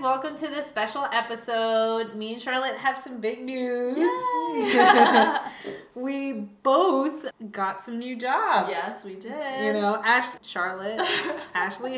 Welcome to this special episode. Me and Charlotte have some big news. We both got some new jobs. Yes, we did. You know, Ashley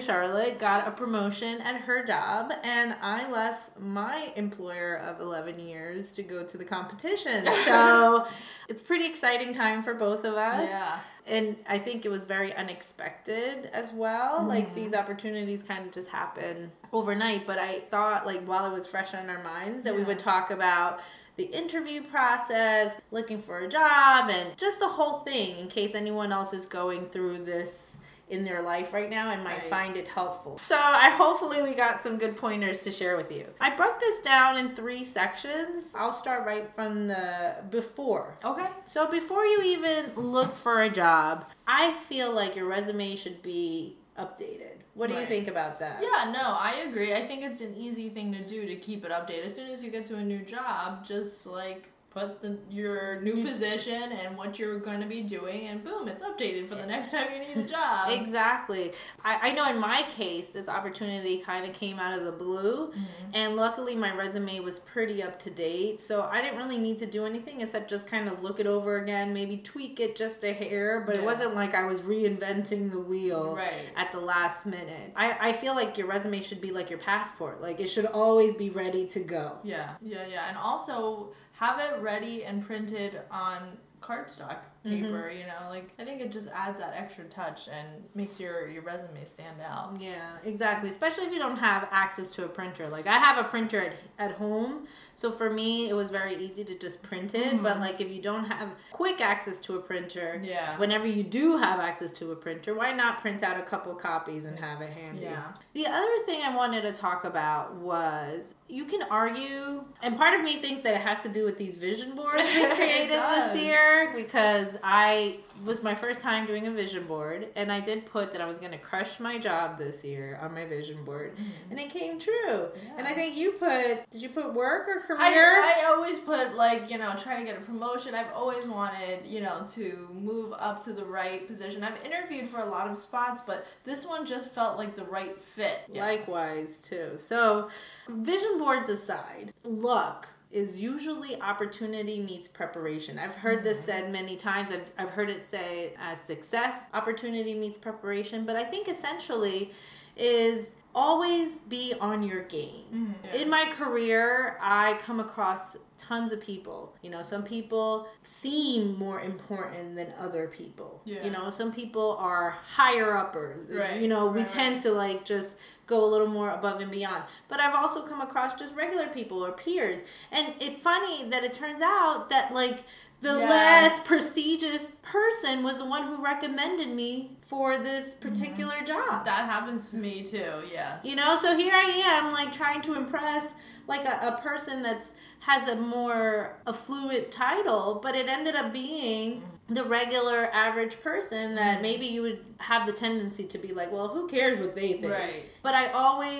Charlotte got a promotion at her job, and I left my employer of 11 years to go to the competition. So it's pretty exciting time for both of us. Yeah. And I think it was very unexpected as well. Mm-hmm. Like, these opportunities kind of just happen overnight. But I thought, like, while it was fresh on our minds, that we would talk about the interview process, looking for a job, and just the whole thing in case anyone else is going through this in their life right now and might find it helpful. So hopefully we got some good pointers to share with you. I broke this down in three sections. I'll start right from the before. Okay. So before you even look for a job, I feel like your resume should be updated. What do you think about that? Yeah, no, I agree. I think it's an easy thing to do to keep it updated. As soon as you get to a new job, just like put your new position and what you're going to be doing, and boom, it's updated for the next time you need a job. Exactly. I know in my case, this opportunity kind of came out of the blue, and luckily my resume was pretty up to date, so I didn't really need to do anything except just kind of look it over again, maybe tweak it just a hair, but it wasn't like I was reinventing the wheel at the last minute. I feel like your resume should be like your passport. Like, it should always be ready to go. Yeah. And also, have it ready and printed on cardstock paper, you know, like, I think it just adds that extra touch and makes your resume stand out. Yeah, exactly. Especially if you don't have access to a printer. Like, I have a printer at home, so for me, it was very easy to just print it, but, like, if you don't have quick access to a printer, whenever you do have access to a printer, why not print out a couple copies and have it handy? Yeah. The other thing I wanted to talk about was, you can argue, and part of me thinks that it has to do with these vision boards we created this year, because I was my first time doing a vision board, and I did put that I was going to crush my job this year on my vision board, and it came true. Yeah. And I think you put, did you put work or career? I always put, like, you know, trying to get a promotion. I've always wanted, you know, to move up to the right position. I've interviewed for a lot of spots, but this one just felt like the right fit. Yeah. Likewise, too. So, vision boards aside, luck is usually opportunity meets preparation. I've heard this said many times. I've heard it say as success, opportunity meets preparation. But I think essentially is always be on your game. In my career, I come across tons of people. You know, some people seem more important than other people. You know, some people are higher uppers. You know, we tend to, like, just go a little more above and beyond. But I've also come across just regular people or peers. And it's funny that it turns out that, like, the less prestigious person was the one who recommended me for this particular job. That happens to me too, yes. You know, so here I am, like, trying to impress, like, a person that's has a more affluent title, but it ended up being the regular average person that maybe you would have the tendency to be like, well, who cares what they think? Right. But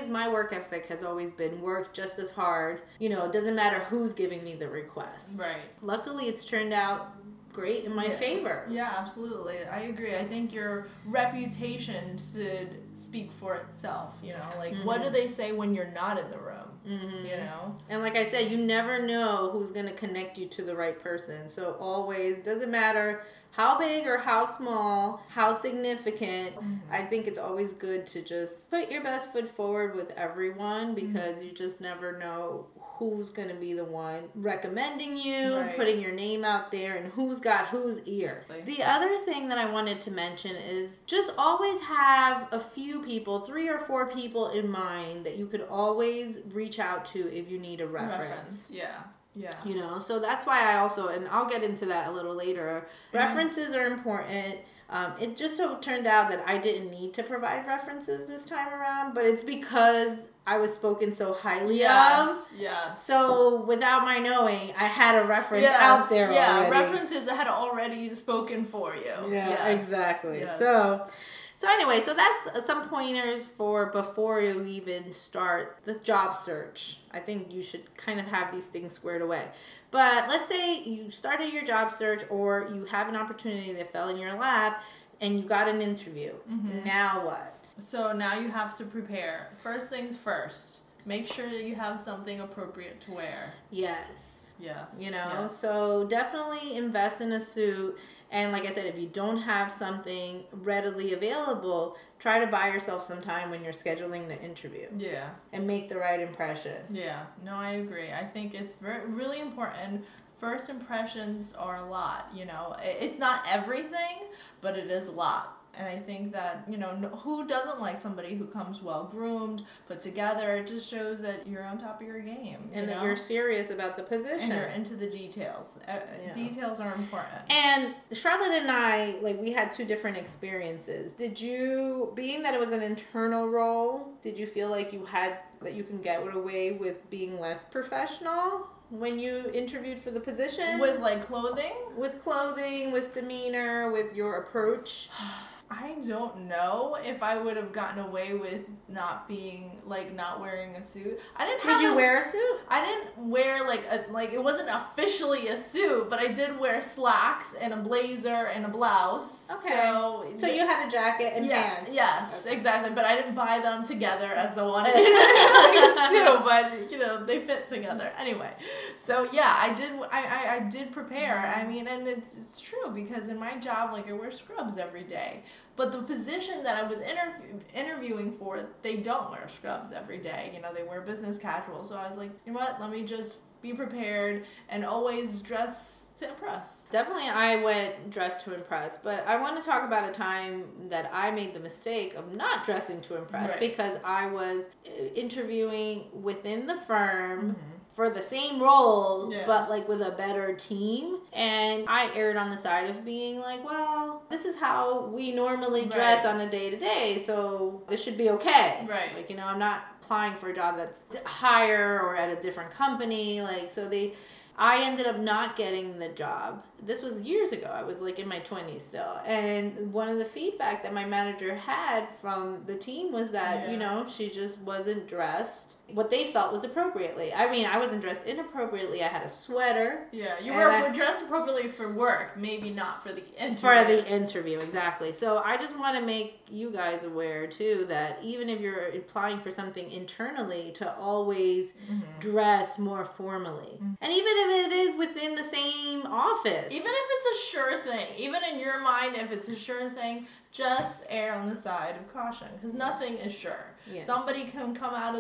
my work ethic has always been work just as hard. You know, it doesn't matter who's giving me the request. Right. Luckily, it's turned out great in my favor. Yeah, absolutely. I agree. I think your reputation should speak for itself, you know? Like, what do they say when you're not in the room? You know? And like I said, you never know who's going to connect you to the right person. So always, doesn't matter how big or how small, how significant, I think it's always good to just put your best foot forward with everyone, because you just never know who's going to be the one recommending you, putting your name out there, and who's got whose ear. The other thing that I wanted to mention is just always have a few people, 3 or 4 people in mind that you could always reach out to if you need a reference. Yeah. You know, so that's why I also, and I'll get into that a little later, references are important. It just so turned out that I didn't need to provide references this time around, but it's because I was spoken so highly of. Yes. So without my knowing, I had a reference out there already. Yeah, references I had already spoken for you. Yeah, exactly. Yes. So anyway, so that's some pointers for before you even start the job search. I think you should kind of have these things squared away. But let's say you started your job search, or you have an opportunity that fell in your lap and you got an interview. Now what? So now you have to prepare. First things first. Make sure that you have something appropriate to wear. Yes. Yes. You know, yes. So definitely invest in a suit. And like I said, if you don't have something readily available, try to buy yourself some time when you're scheduling the interview. Yeah. And make the right impression. Yeah. No, I agree. I think it's really important. First impressions are a lot, you know. It's not everything, but it is a lot. And I think that, you know, who doesn't like somebody who comes well-groomed, put together? It just shows that you're on top of your game. And that you're serious about the position. And you're into the details. Yeah. Details are important. And Charlotte and I, like, we had two different experiences. Did you, being that it was an internal role, did you feel like you had, that you can get away with being less professional? When you interviewed for the position? With, like, clothing? With clothing, with demeanor, with your approach. I don't know if I would have gotten away with not being, like, not wearing a suit. I didn't have Did you wear a suit? I didn't wear, like, it wasn't officially a suit, but I did wear slacks and a blazer and a blouse. Okay. So you had a jacket and pants. Yes, okay. Exactly. But I didn't buy them together as the one I like a suit, but, you know, they fit together. Anyway, so, yeah, I did prepare. I mean, and it's true because in my job, like, I wear scrubs every day. But the position that I was interviewing for, they don't wear scrubs every day. You know, they wear business casual. So I was like, you know what? Let me just be prepared and always dress to impress. Definitely I went dressed to impress. But I want to talk about a time that I made the mistake of not dressing to impress. Right. Because I was interviewing within the firm. Mm-hmm. For the same role, but, like, with a better team. And I erred on the side of being like, well, this is how we normally dress on a day-to-day, so this should be okay. Right. Like, you know, I'm not applying for a job that's higher or at a different company. Like, so I ended up not getting the job. This was years ago. I was, like, in my 20s still. And one of the feedback that my manager had from the team was that, you know, she just wasn't dressed what they felt was appropriately. I mean, I wasn't dressed inappropriately. I had a sweater. Yeah, you were dressed appropriately for work, maybe not for the interview. For the interview, exactly. So I just want to make you guys aware, too, that even if you're applying for something internally, to always dress more formally. Mm-hmm. And even if it is within the same office. Even if it's a sure thing, even in your mind, if it's a sure thing, just err on the side of caution, because nothing is sure. Yeah. Somebody can come out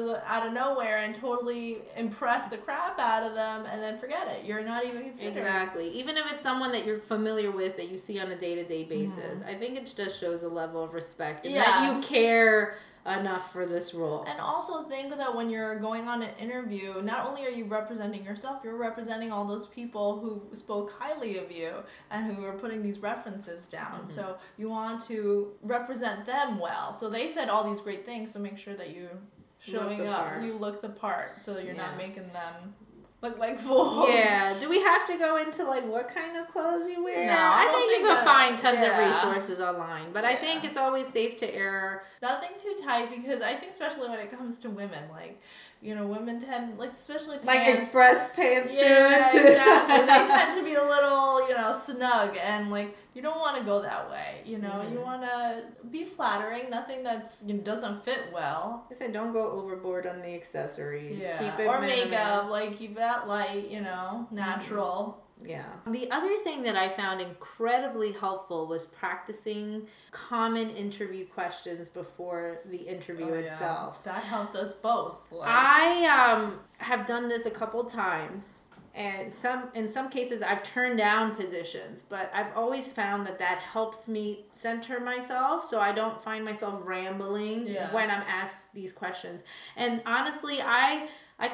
of nowhere and totally impress the crap out of them, and then forget it. You're not even considering. Exactly. Even if it's someone that you're familiar with that you see on a day-to-day basis, I think it just shows a level of respect and that you care enough for this role. And also think that when you're going on an interview, not only are you representing yourself, you're representing all those people who spoke highly of you and who are putting these references down. Mm-hmm. So you want to represent them well. So they said all these great things, so make sure that you're showing up, you look the part, so that you're not making them look like fools. Yeah. Do we have to go into, like, what kind of clothes you wear? No, I think you can find tons of resources online. But I think it's always safe to err. Nothing too tight, because I think especially when it comes to women, like, you know, women tend, like, especially pants. Like express pantsuits. Yeah, exactly. They tend to be a little, you know, snug. And, like, you don't want to go that way, you know. Mm-hmm. You want to be flattering. Nothing that's, you know, doesn't fit well. I said don't go overboard on the accessories. Yeah. Keep it or minimal. Makeup. Like, keep that light, you know, natural. Mm-hmm. Yeah. The other thing that I found incredibly helpful was practicing common interview questions before the interview itself. That helped us both. Like, I have done this a couple times, and in some cases I've turned down positions, but I've always found that helps me center myself, so I don't find myself rambling when I'm asked these questions. And honestly, I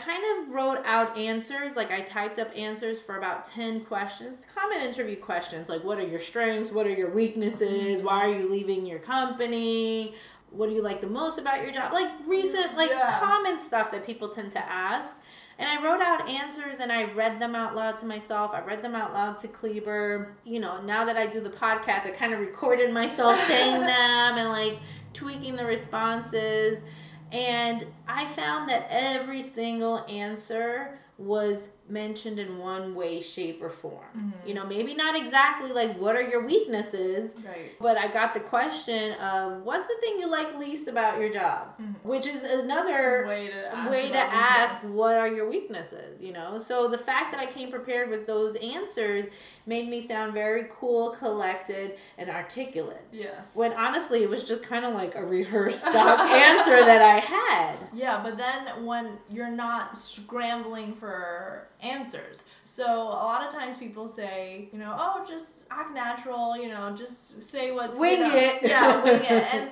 kind of wrote out answers, like I typed up answers for about 10 questions, common interview questions, like what are your strengths, what are your weaknesses, why are you leaving your company, what do you like the most about your job, like recent, like common stuff that people tend to ask. And I wrote out answers and I read them out loud to myself. I read them out loud to Kleber. You know, now that I do the podcast, I kind of recorded myself saying them and, like, tweaking the responses. And I found that every single answer was mentioned in one way, shape, or form. Mm-hmm. You know, maybe not exactly like, what are your weaknesses? Right. But I got the question of, what's the thing you like least about your job? Mm-hmm. Which is another way to ask what are your weaknesses, you know? So the fact that I came prepared with those answers made me sound very cool, collected, and articulate. Yes. When honestly, it was just kind of like a rehearsed stock answer that I had. Yeah, but then when you're not scrambling for answers. So a lot of times people say, you know, oh, just act natural, you know, just say what... Wing it. Yeah, wing it. And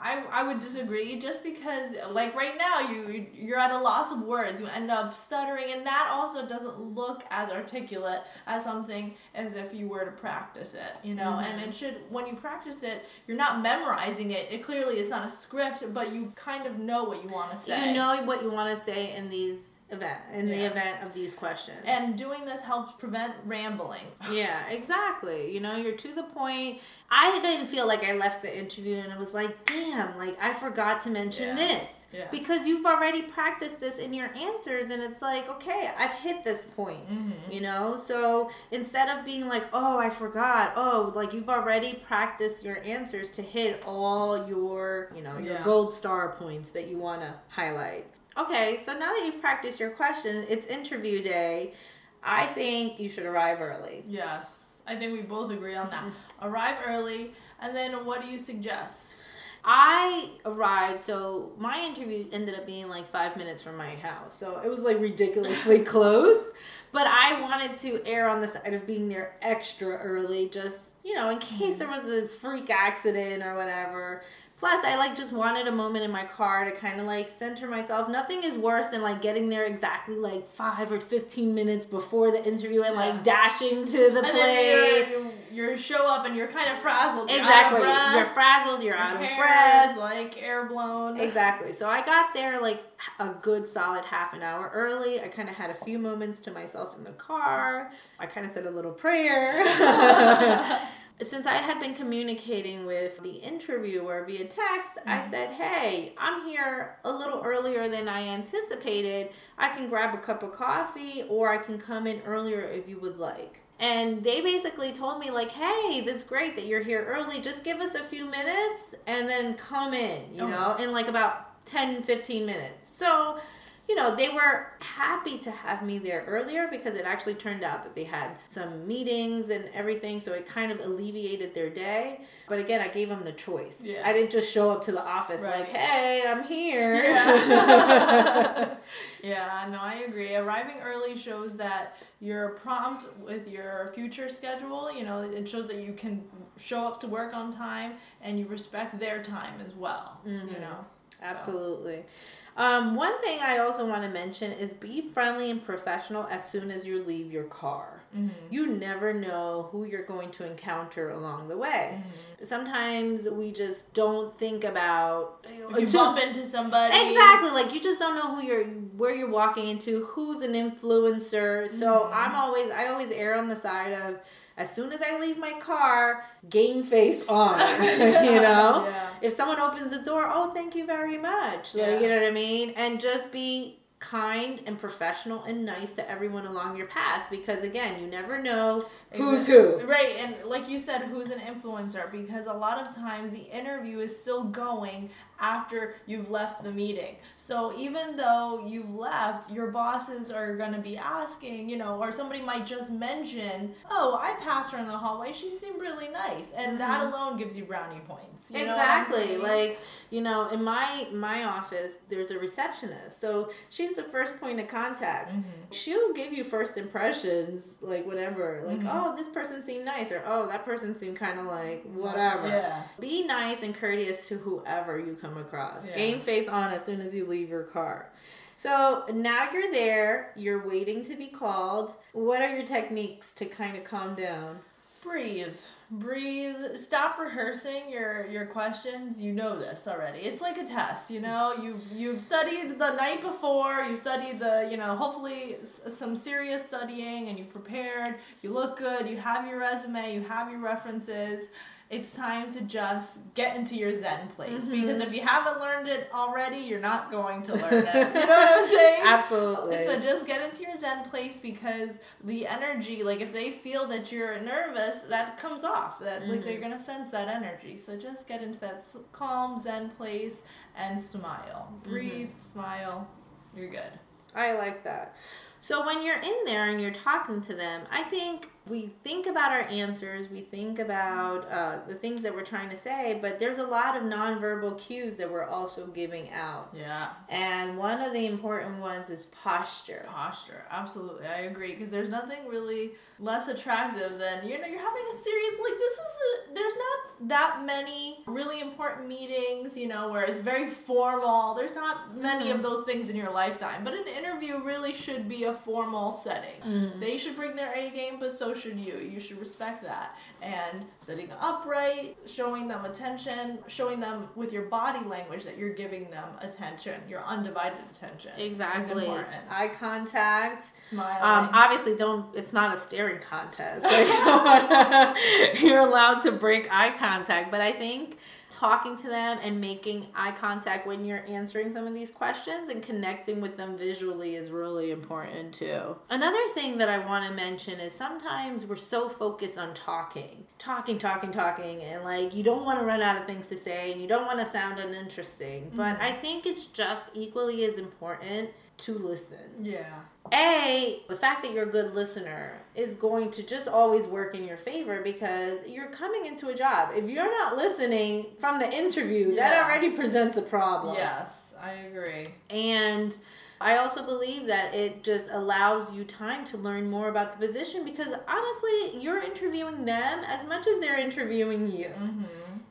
I would disagree, just because, like, right now, you're at a loss of words. You end up stuttering, and that also doesn't look as articulate as something as if you were to practice it, you know? Mm-hmm. And it should, when you practice it, you're not memorizing it. It clearly is not a script, but you kind of know what you want to say. You know what you want to say in these... event of these questions. And doing this helps prevent rambling. Yeah, exactly. You know, you're to the point. I didn't feel like I left the interview and I was like, damn, like I forgot to mention this. Yeah. Because you've already practiced this in your answers, and it's like, okay, I've hit this point, you know? So instead of being like, oh, I forgot. Oh, like you've already practiced your answers to hit all your, you know, your gold star points that you want to highlight. Okay, so now that you've practiced your questions, it's interview day. I think you should arrive early. Yes, I think we both agree on that. Arrive early, and then what do you suggest? I arrived, so my interview ended up being like 5 minutes from my house. So it was like ridiculously close, but I wanted to err on the side of being there extra early, just, you know, in case there was a freak accident or whatever. Plus, I, like, just wanted a moment in my car to kind of, like, center myself. Nothing is worse than, like, getting there exactly, like, 5 or 15 minutes before the interview and, like, dashing to the place. You show up and you're kind of frazzled. Exactly. You're frazzled. You're out of breath. Like, air blown. Exactly. So I got there, like, a good solid half an hour early. I kind of had a few moments to myself in the car. I kind of said a little prayer. Since I had been communicating with the interviewer via text, I said, hey, I'm here a little earlier than I anticipated. I can grab a cup of coffee, or I can come in earlier if you would like. And they basically told me, like, hey, that's great that you're here early. Just give us a few minutes and then come in, you know, in like about 10, 15 minutes. So, you know, they were happy to have me there earlier because it actually turned out that they had some meetings and everything, so it kind of alleviated their day. But again, I gave them the choice. Yeah. I didn't just show up to the office like, hey, I'm here. Yeah. Yeah, no, I agree. Arriving early shows that you're prompt with your future schedule. You know, it shows that you can show up to work on time and you respect their time as well, you know. Absolutely. One thing I also want to mention is be friendly and professional as soon as you leave your car. Mm-hmm. You never know who you're going to encounter along the way. Mm-hmm. Sometimes we just don't think about... You bump into somebody. Exactly. Like, you just don't know where you're walking into, who's an influencer. Mm-hmm. So I always err on the side of, as soon as I leave my car, game face on, you know? Yeah. If someone opens the door, oh, thank you very much. Like, you know what I mean? And just be kind and professional and nice to everyone along your path, because again, you never know who's who. Right, and like you said, who's an influencer, because a lot of times the interview is still going after you've left the meeting. So even though you've left, your bosses are going to be asking, you know, or somebody might just mention, oh, I passed her in the hallway, she seemed really nice, and that alone gives you brownie points. You exactly. Like, you know, in my office, there's a receptionist, so she's the first point of contact. She'll give you first impressions, like whatever, like oh, this person seemed nice, or oh, that person seemed kind of like whatever. Be nice and courteous to whoever you come across. Game face on as soon as you leave your car. So now you're there, you're waiting to be called. What are your techniques to kind of calm down? Breathe. Stop rehearsing your questions. You know this already. It's like a test, you know. You've studied the night before. You've studied the, you know, hopefully some serious studying, and you prepared. You look good. You have your resume. You have your references. it's time to just get into your Zen place. Mm-hmm. Because if you haven't learned it already, you're not going to learn it. You know what I'm saying? Absolutely. So just get into your Zen place, because the energy, like if they feel that you're nervous, that comes off. That mm-hmm. like they're going to sense that energy. So just get into that calm Zen place and smile. Breathe, mm-hmm. smile. You're good. I like that. So when you're in there and you're talking to them, I think we think about our answers, we think about the things that we're trying to say, but there's a lot of nonverbal cues that we're also giving out. Yeah. And one of the important ones is posture. Posture, absolutely. I agree, because there's nothing really less attractive than, you know, you're having a serious, like this is, there's not that many really important meetings, you know, where it's very formal. There's not many mm-hmm. of those things in your lifetime, but an interview really should be a formal setting. Mm-hmm. They should bring their A game, but so should you. You should respect that. And sitting upright, showing them attention, showing them with your body language that you're giving them attention, your undivided attention. Exactly. Eye contact. Smiling. Obviously, don't. It's not a staring contest. You're allowed to break eye contact, but I think talking to them and making eye contact when you're answering some of these questions and connecting with them visually is really important too. Another thing that I want to mention is sometimes we're so focused on talking, and like you don't want to run out of things to say and you don't want to sound uninteresting, mm-hmm. but I think it's just equally as important to listen. Yeah. The fact that you're a good listener is going to just always work in your favor, because you're coming into a job. If you're not listening from the interview, yeah. that already presents a problem. Yes, I agree. And I also believe that it just allows you time to learn more about the position, because honestly, you're interviewing them as much as they're interviewing you. Mm-hmm.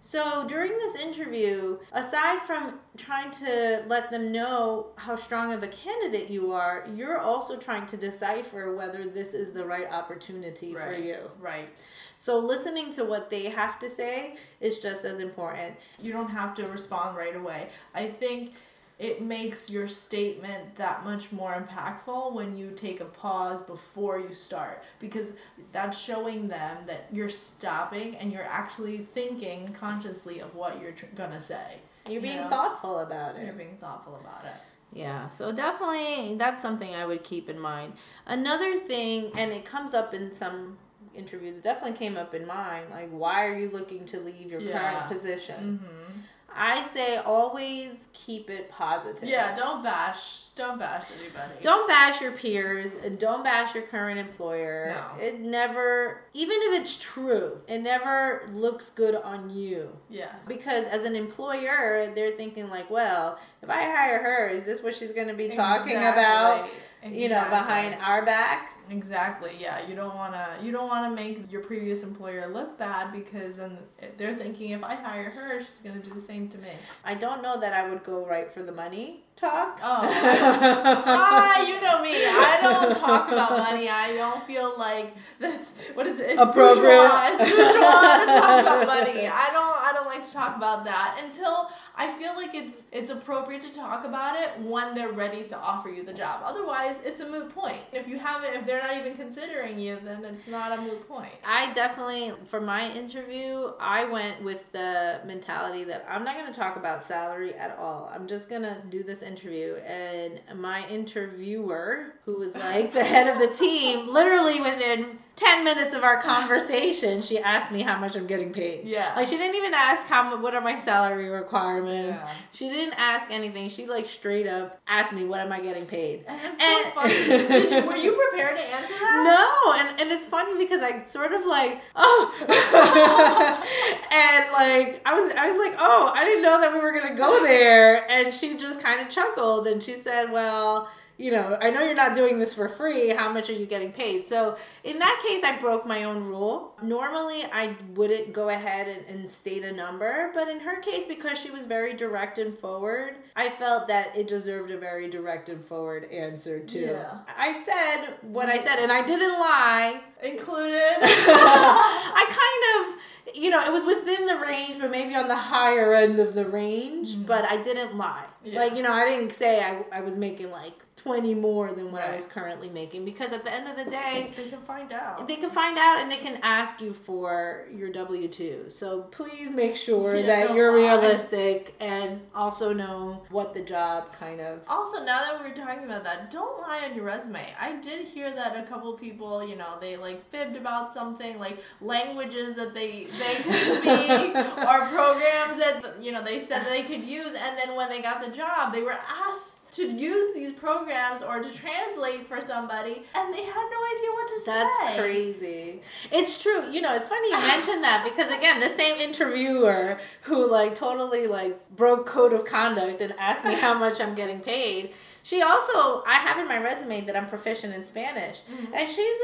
So during this interview, aside from trying to let them know how strong of a candidate you are, you're also trying to decipher whether this is the right opportunity for you. Right. So listening to what they have to say is just as important. You don't have to respond right away. I think it makes your statement that much more impactful when you take a pause before you start, because that's showing them that you're stopping and you're actually thinking consciously of what you're going to say. You're being thoughtful about it. You're being thoughtful about it. Yeah, so definitely that's something I would keep in mind. Another thing, and it comes up in some interviews, it definitely came up in mine, like why are you looking to leave your current position? Mm-hmm. I say always keep it positive. Yeah, don't bash anybody. Don't bash your peers, and don't bash your current employer. No. It never, even if it's true, it never looks good on you. Yeah. Because as an employer, they're thinking like, well, if I hire her, is this what she's going to be talking about? Exactly. You know, behind our back. Exactly. Yeah, you don't want to make your previous employer look bad, because then they're thinking if I hire her, she's going to do the same to me. I don't know that I would go right for the money talk. Oh. You know me. I don't talk about money. I don't feel like that's what is it? It's appropriate. It's bourgeois to talk about money. I don't like to talk about that until I feel like it's appropriate to talk about it when they're ready to offer you the job. Otherwise, it's a moot point. If they're not even considering you, then it's not a moot point. I definitely, for my interview, I went with the mentality that I'm not going to talk about salary at all. I'm just going to do this interview. And my interviewer, who was like the head of the team, literally within 10 minutes of our conversation, she asked me how much I'm getting paid. Yeah. Like, she didn't even ask what are my salary requirements. Yeah. She didn't ask anything. She, like, straight up asked me, what am I getting paid? And so funny. Were you prepared to answer that? No. And it's funny because I sort of, like, oh. And, like, I was like, oh, I didn't know that we were going to go there. And she just kind of chuckled. And she said, well, you know, I know you're not doing this for free. How much are you getting paid? So in that case, I broke my own rule. Normally, I wouldn't go ahead and state a number. But in her case, because she was very direct and forward, I felt that it deserved a very direct and forward answer, too. Yeah. I said what I said, and I didn't lie. Included. I kind of... You know, it was within the range, but maybe on the higher end of the range, but I didn't lie. Yeah. Like, you know, I didn't say I was making like 20 more than what I was currently making, because at the end of the day, they can find out. They can find out, and they can ask you for your W-2. So please make sure that you're realistic, and also know what the job kind of. Also, now that we're talking about that, don't lie on your resume. I did hear that a couple people, you know, they like fibbed about something, like languages that they could speak or programs that, you know, they said they could use, and then when they got the job, they were asked to use these programs or to translate for somebody, and they had no idea what to say. That's crazy. It's true. You know, it's funny you mentioned that, because again, the same interviewer who like totally like broke code of conduct and asked me how much I'm getting paid, she also, I have in my resume that I'm proficient in Spanish, mm-hmm. and she's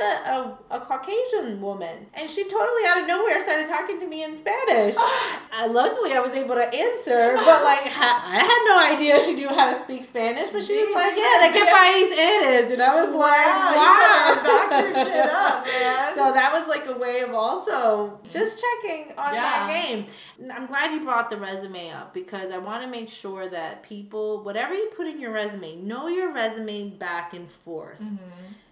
a Caucasian woman, and she totally out of nowhere started talking to me in Spanish. Luckily, I was able to answer, but like I had no idea she knew how to speak Spanish, but she was like, "Yeah, de qué país eres?" and I was like, "Wow, you better back your shit up, man." So that was like a way of also just checking on that game. I'm glad you brought the resume up, because I want to make sure that people, whatever you put in your resume, know your resume back and forth. Mm-hmm.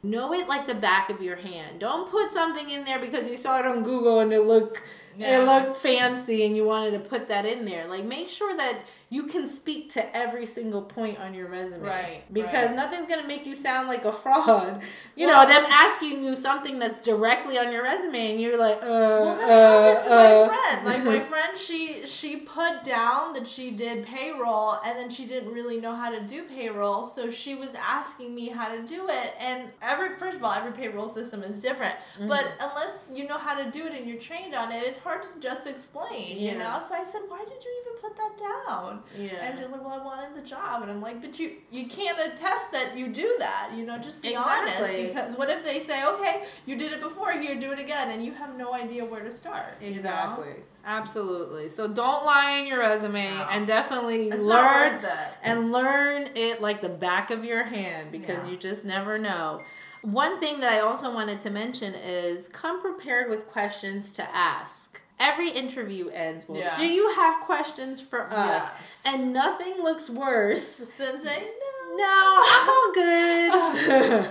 Know it like the back of your hand. Don't put something in there because you saw it on Google and it looked fancy and you wanted to put that in there. Like, make sure that you can speak to every single point on your resume. Right. Because nothing's going to make you sound like a fraud. You know, them asking you something that's directly on your resume and you're like, Well, that happened to my friend. Like, my friend, she put down that she did payroll, and then she didn't really know how to do payroll, so she was asking me how to do it. And first of all, every payroll system is different. Mm-hmm. But unless you know how to do it and you're trained on it, it's hard to just explain, you know? So I said, why did you even put that down? Yeah. And she's like, well, I wanted the job. And I'm like, but you can't attest that you do that. You know, just be honest. Because what if they say, okay, you did it before, here, do it again. And you have no idea where to start. Exactly. You know? Absolutely. So don't lie in your resume, and definitely learn it like the back of your hand, because you just never know. One thing that I also wanted to mention is come prepared with questions to ask. Every interview ends with, do you have questions for us? Yes. And nothing looks worse than saying, no, I'm all good.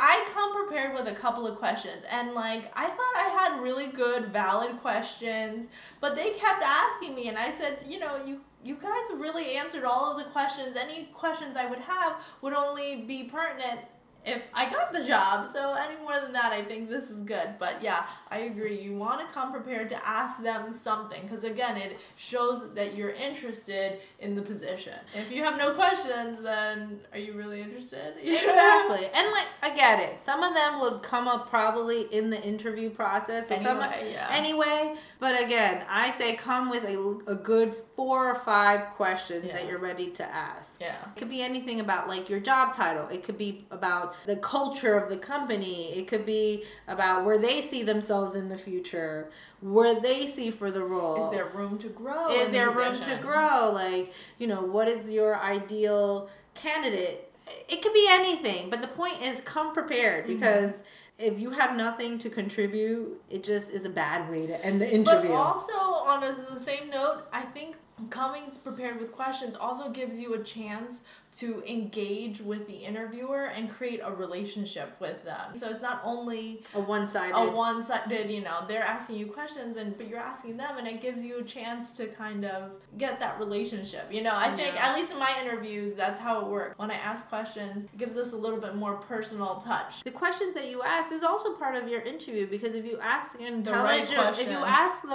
I come prepared with a couple of questions, and like, I thought I had really good, valid questions, but they kept asking me, and I said, you know, you guys really answered all of the questions. Any questions I would have would only be pertinent if I got the job, so any more than that, I think this is good. But yeah, I agree. You want to come prepared to ask them something, because again, it shows that you're interested in the position. If you have no questions, then are you really interested? Exactly. And like, I get it. Some of them would come up probably in the interview process. Anyway, but again, I say come with a good 4 or 5 questions that you're ready to ask. Yeah. It could be anything about like your job title. It could be about the culture of the company. It could be about where they see themselves in the future, where they see for the role. Is there room to grow? Like, you know, what is your ideal candidate? It could be anything, but the point is come prepared, because if you have nothing to contribute, it just is a bad way to end the interview. But also, on the same note, I think coming prepared with questions also gives you a chance to engage with the interviewer and create a relationship with them. So it's not only a one-sided, you know, they're asking you questions but you're asking them, and it gives you a chance to kind of get that relationship. You know, I think at least in my interviews, that's how it works. When I ask questions, it gives us a little bit more personal touch. The questions that you ask is also part of your interview, because if you ask the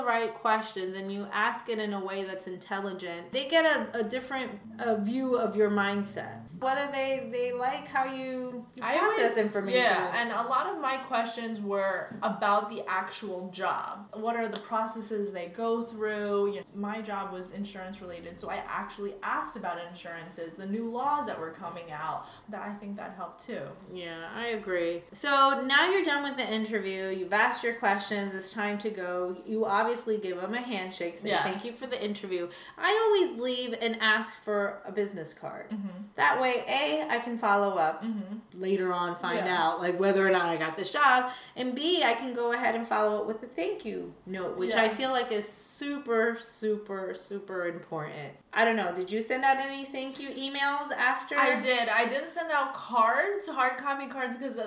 right questions and you ask it in a way that's intelligent, they get a different view of your mindset. Whether they like how you process information. Yeah, and a lot of my questions were about the actual job. What are the processes they go through? You know, my job was insurance related, so I actually asked about insurances, the new laws that were coming out. I think that helped too. Yeah, I agree. So now you're done with the interview. You've asked your questions. It's time to go. You obviously give them a handshake. Say thank you for the interview. I always leave and ask for a business card. Mm-hmm. That way, A, I can follow up later on, find out like whether or not I got this job, and B, I can go ahead and follow up with a thank you note, which I feel like is super, super, super important. I don't know. Did you send out any thank you emails after? I did. I didn't send out cards, hard copy cards, because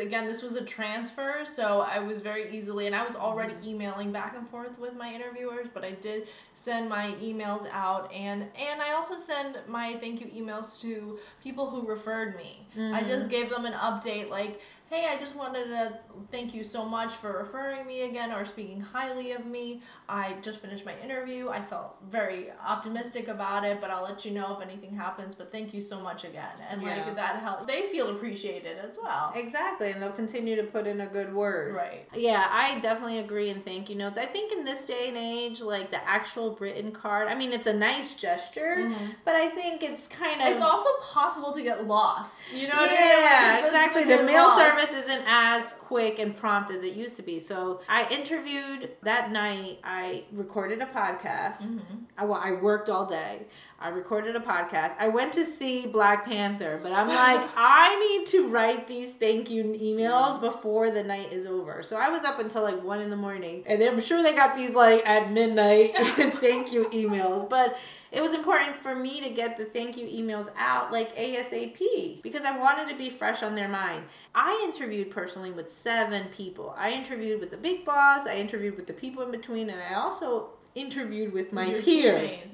again, this was a transfer, so I was very easily, and I was already emailing back and forth with my interviewers, but I did send my emails out, and I also send my thank you emails to people who referred me. Mm-hmm. I just gave them an update, like, hey, I just wanted to thank you so much for referring me again or speaking highly of me. I just finished my interview. I felt very optimistic about it, but I'll let you know if anything happens. But thank you so much again. And like that helps. They feel appreciated as well. Exactly. And they'll continue to put in a good word. Right. Yeah, I definitely agree in thank you notes. I think in this day and age, like the actual written card, I mean, it's a nice gesture, but I think it's kind of... It's also possible to get lost. You know what I mean? Yeah, like, exactly. The mail service isn't as quick and prompt as it used to be. So I interviewed that night. I recorded a podcast. I worked all day. I recorded a podcast. I went to see Black Panther, but I'm like, I need to write these thank you emails before the night is over. So I was up until like 1 a.m. and I'm sure they got these like at midnight thank you emails, but it was important for me to get the thank you emails out like ASAP because I wanted to be fresh on their mind. I interviewed personally with 7 people. I interviewed with the big boss. I interviewed with the people in between, and I also interviewed with my teammates,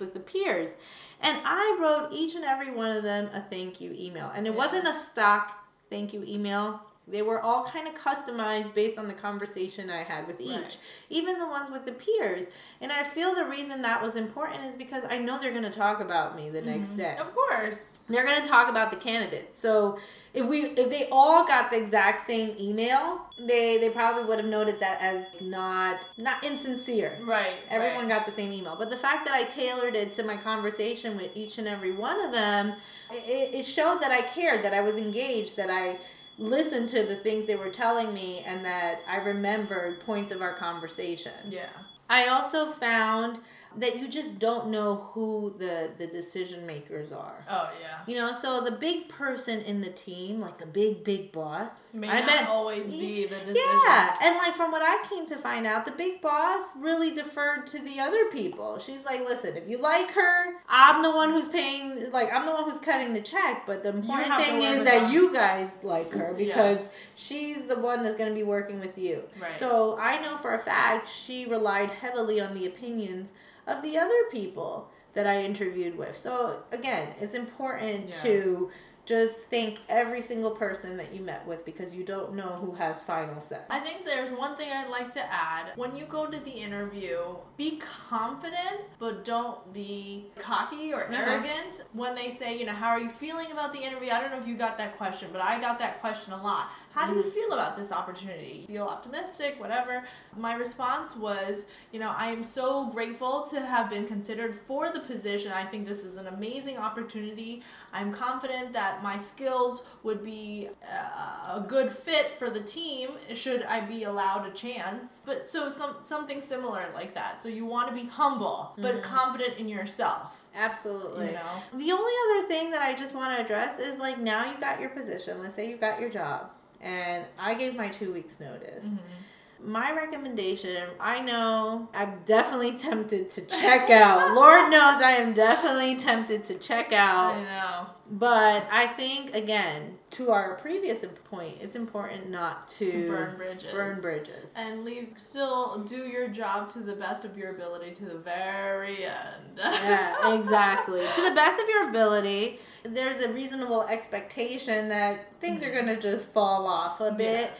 with the peers. And I wrote each and every one of them a thank you email. And it wasn't a stock thank you email. They were all kind of customized based on the conversation I had with each, even the ones with the peers. And I feel the reason that was important is because I know they're going to talk about me the next day. Of course. They're going to talk about the candidate. So if they all got the exact same email, they probably would have noted that as not insincere. Right. Everyone got the same email. But the fact that I tailored it to my conversation with each and every one of them, it showed that I cared, that I was engaged, that I listen to the things they were telling me, and that I remembered points of our conversation. Yeah. I also found that you just don't know who the decision makers are. Oh, yeah. You know, so the big person in the team, like a big boss. May not always be the decision. Yeah, and like from what I came to find out, the big boss really deferred to the other people. She's like, listen, if you like her, I'm the one who's paying, like I'm the one who's cutting the check, but the important thing is that you guys like her because she's the one that's going to be working with you. Right. So I know for a fact she relied heavily on the opinions of the other people that I interviewed with. So again, it's important to just thank every single person that you met with because you don't know who has final say. I think there's one thing I'd like to add. When you go to the interview, be confident, but don't be cocky or arrogant. When they say, you know, how are you feeling about the interview? I don't know if you got that question, but I got that question a lot. How do you feel about this opportunity? Feel optimistic, whatever. My response was, you know, I am so grateful to have been considered for the position. I think this is an amazing opportunity. I'm confident that my skills would be a good fit for the team should I be allowed a chance. But so something similar like that. So you want to be humble, but confident in yourself. Absolutely. You know? The only other thing that I just want to address is like now you got your position. Let's say you got your job. And I gave my 2 weeks notice. My recommendation, I know I'm definitely tempted to check out. Lord knows I am definitely tempted to check out. I know. But I think, again, to our previous point, it's important not to burn bridges. And still do your job to the best of your ability to the very end. Yeah, exactly. To the best of your ability, there's a reasonable expectation that things are going to just fall off a bit.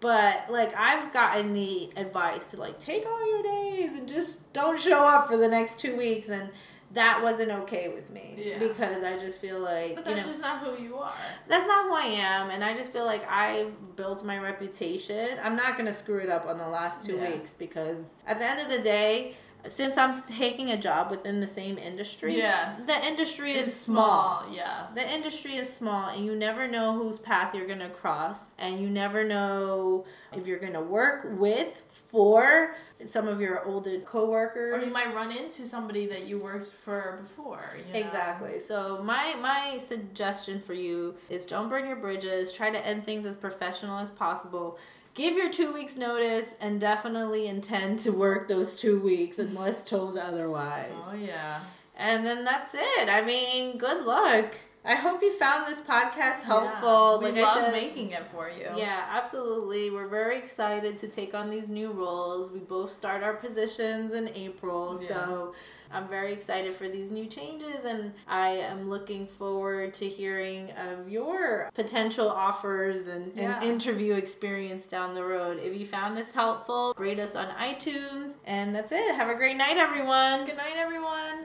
But, like, I've gotten the advice to, like, take all your days and just don't show up for the next 2 weeks. And that wasn't okay with me because I just feel like, but that's just not who you are. That's not who I am. And I just feel like I've built my reputation. I'm not going to screw it up on the last two weeks because at the end of the day, since I'm taking a job within the same industry, yes, the industry is small. Yes. The industry is small, and you never know whose path you're going to cross, and you never know if you're going to work with, for some of your older coworkers. Or you might run into somebody that you worked for before. You know? Exactly. So my suggestion for you is don't burn your bridges. Try to end things as professional as possible. Give your 2 weeks notice and definitely intend to work those 2 weeks unless told otherwise. Oh, yeah. And then that's it. I mean, good luck. I hope you found this podcast helpful. Yeah, we love making it for you. Yeah, absolutely. We're very excited to take on these new roles. We both start our positions in April, yeah. So I'm very excited for these new changes, and I am looking forward to hearing of your potential offers and interview experience down the road. If you found this helpful, rate us on iTunes, and that's it. Have a great night, everyone. Good night, everyone.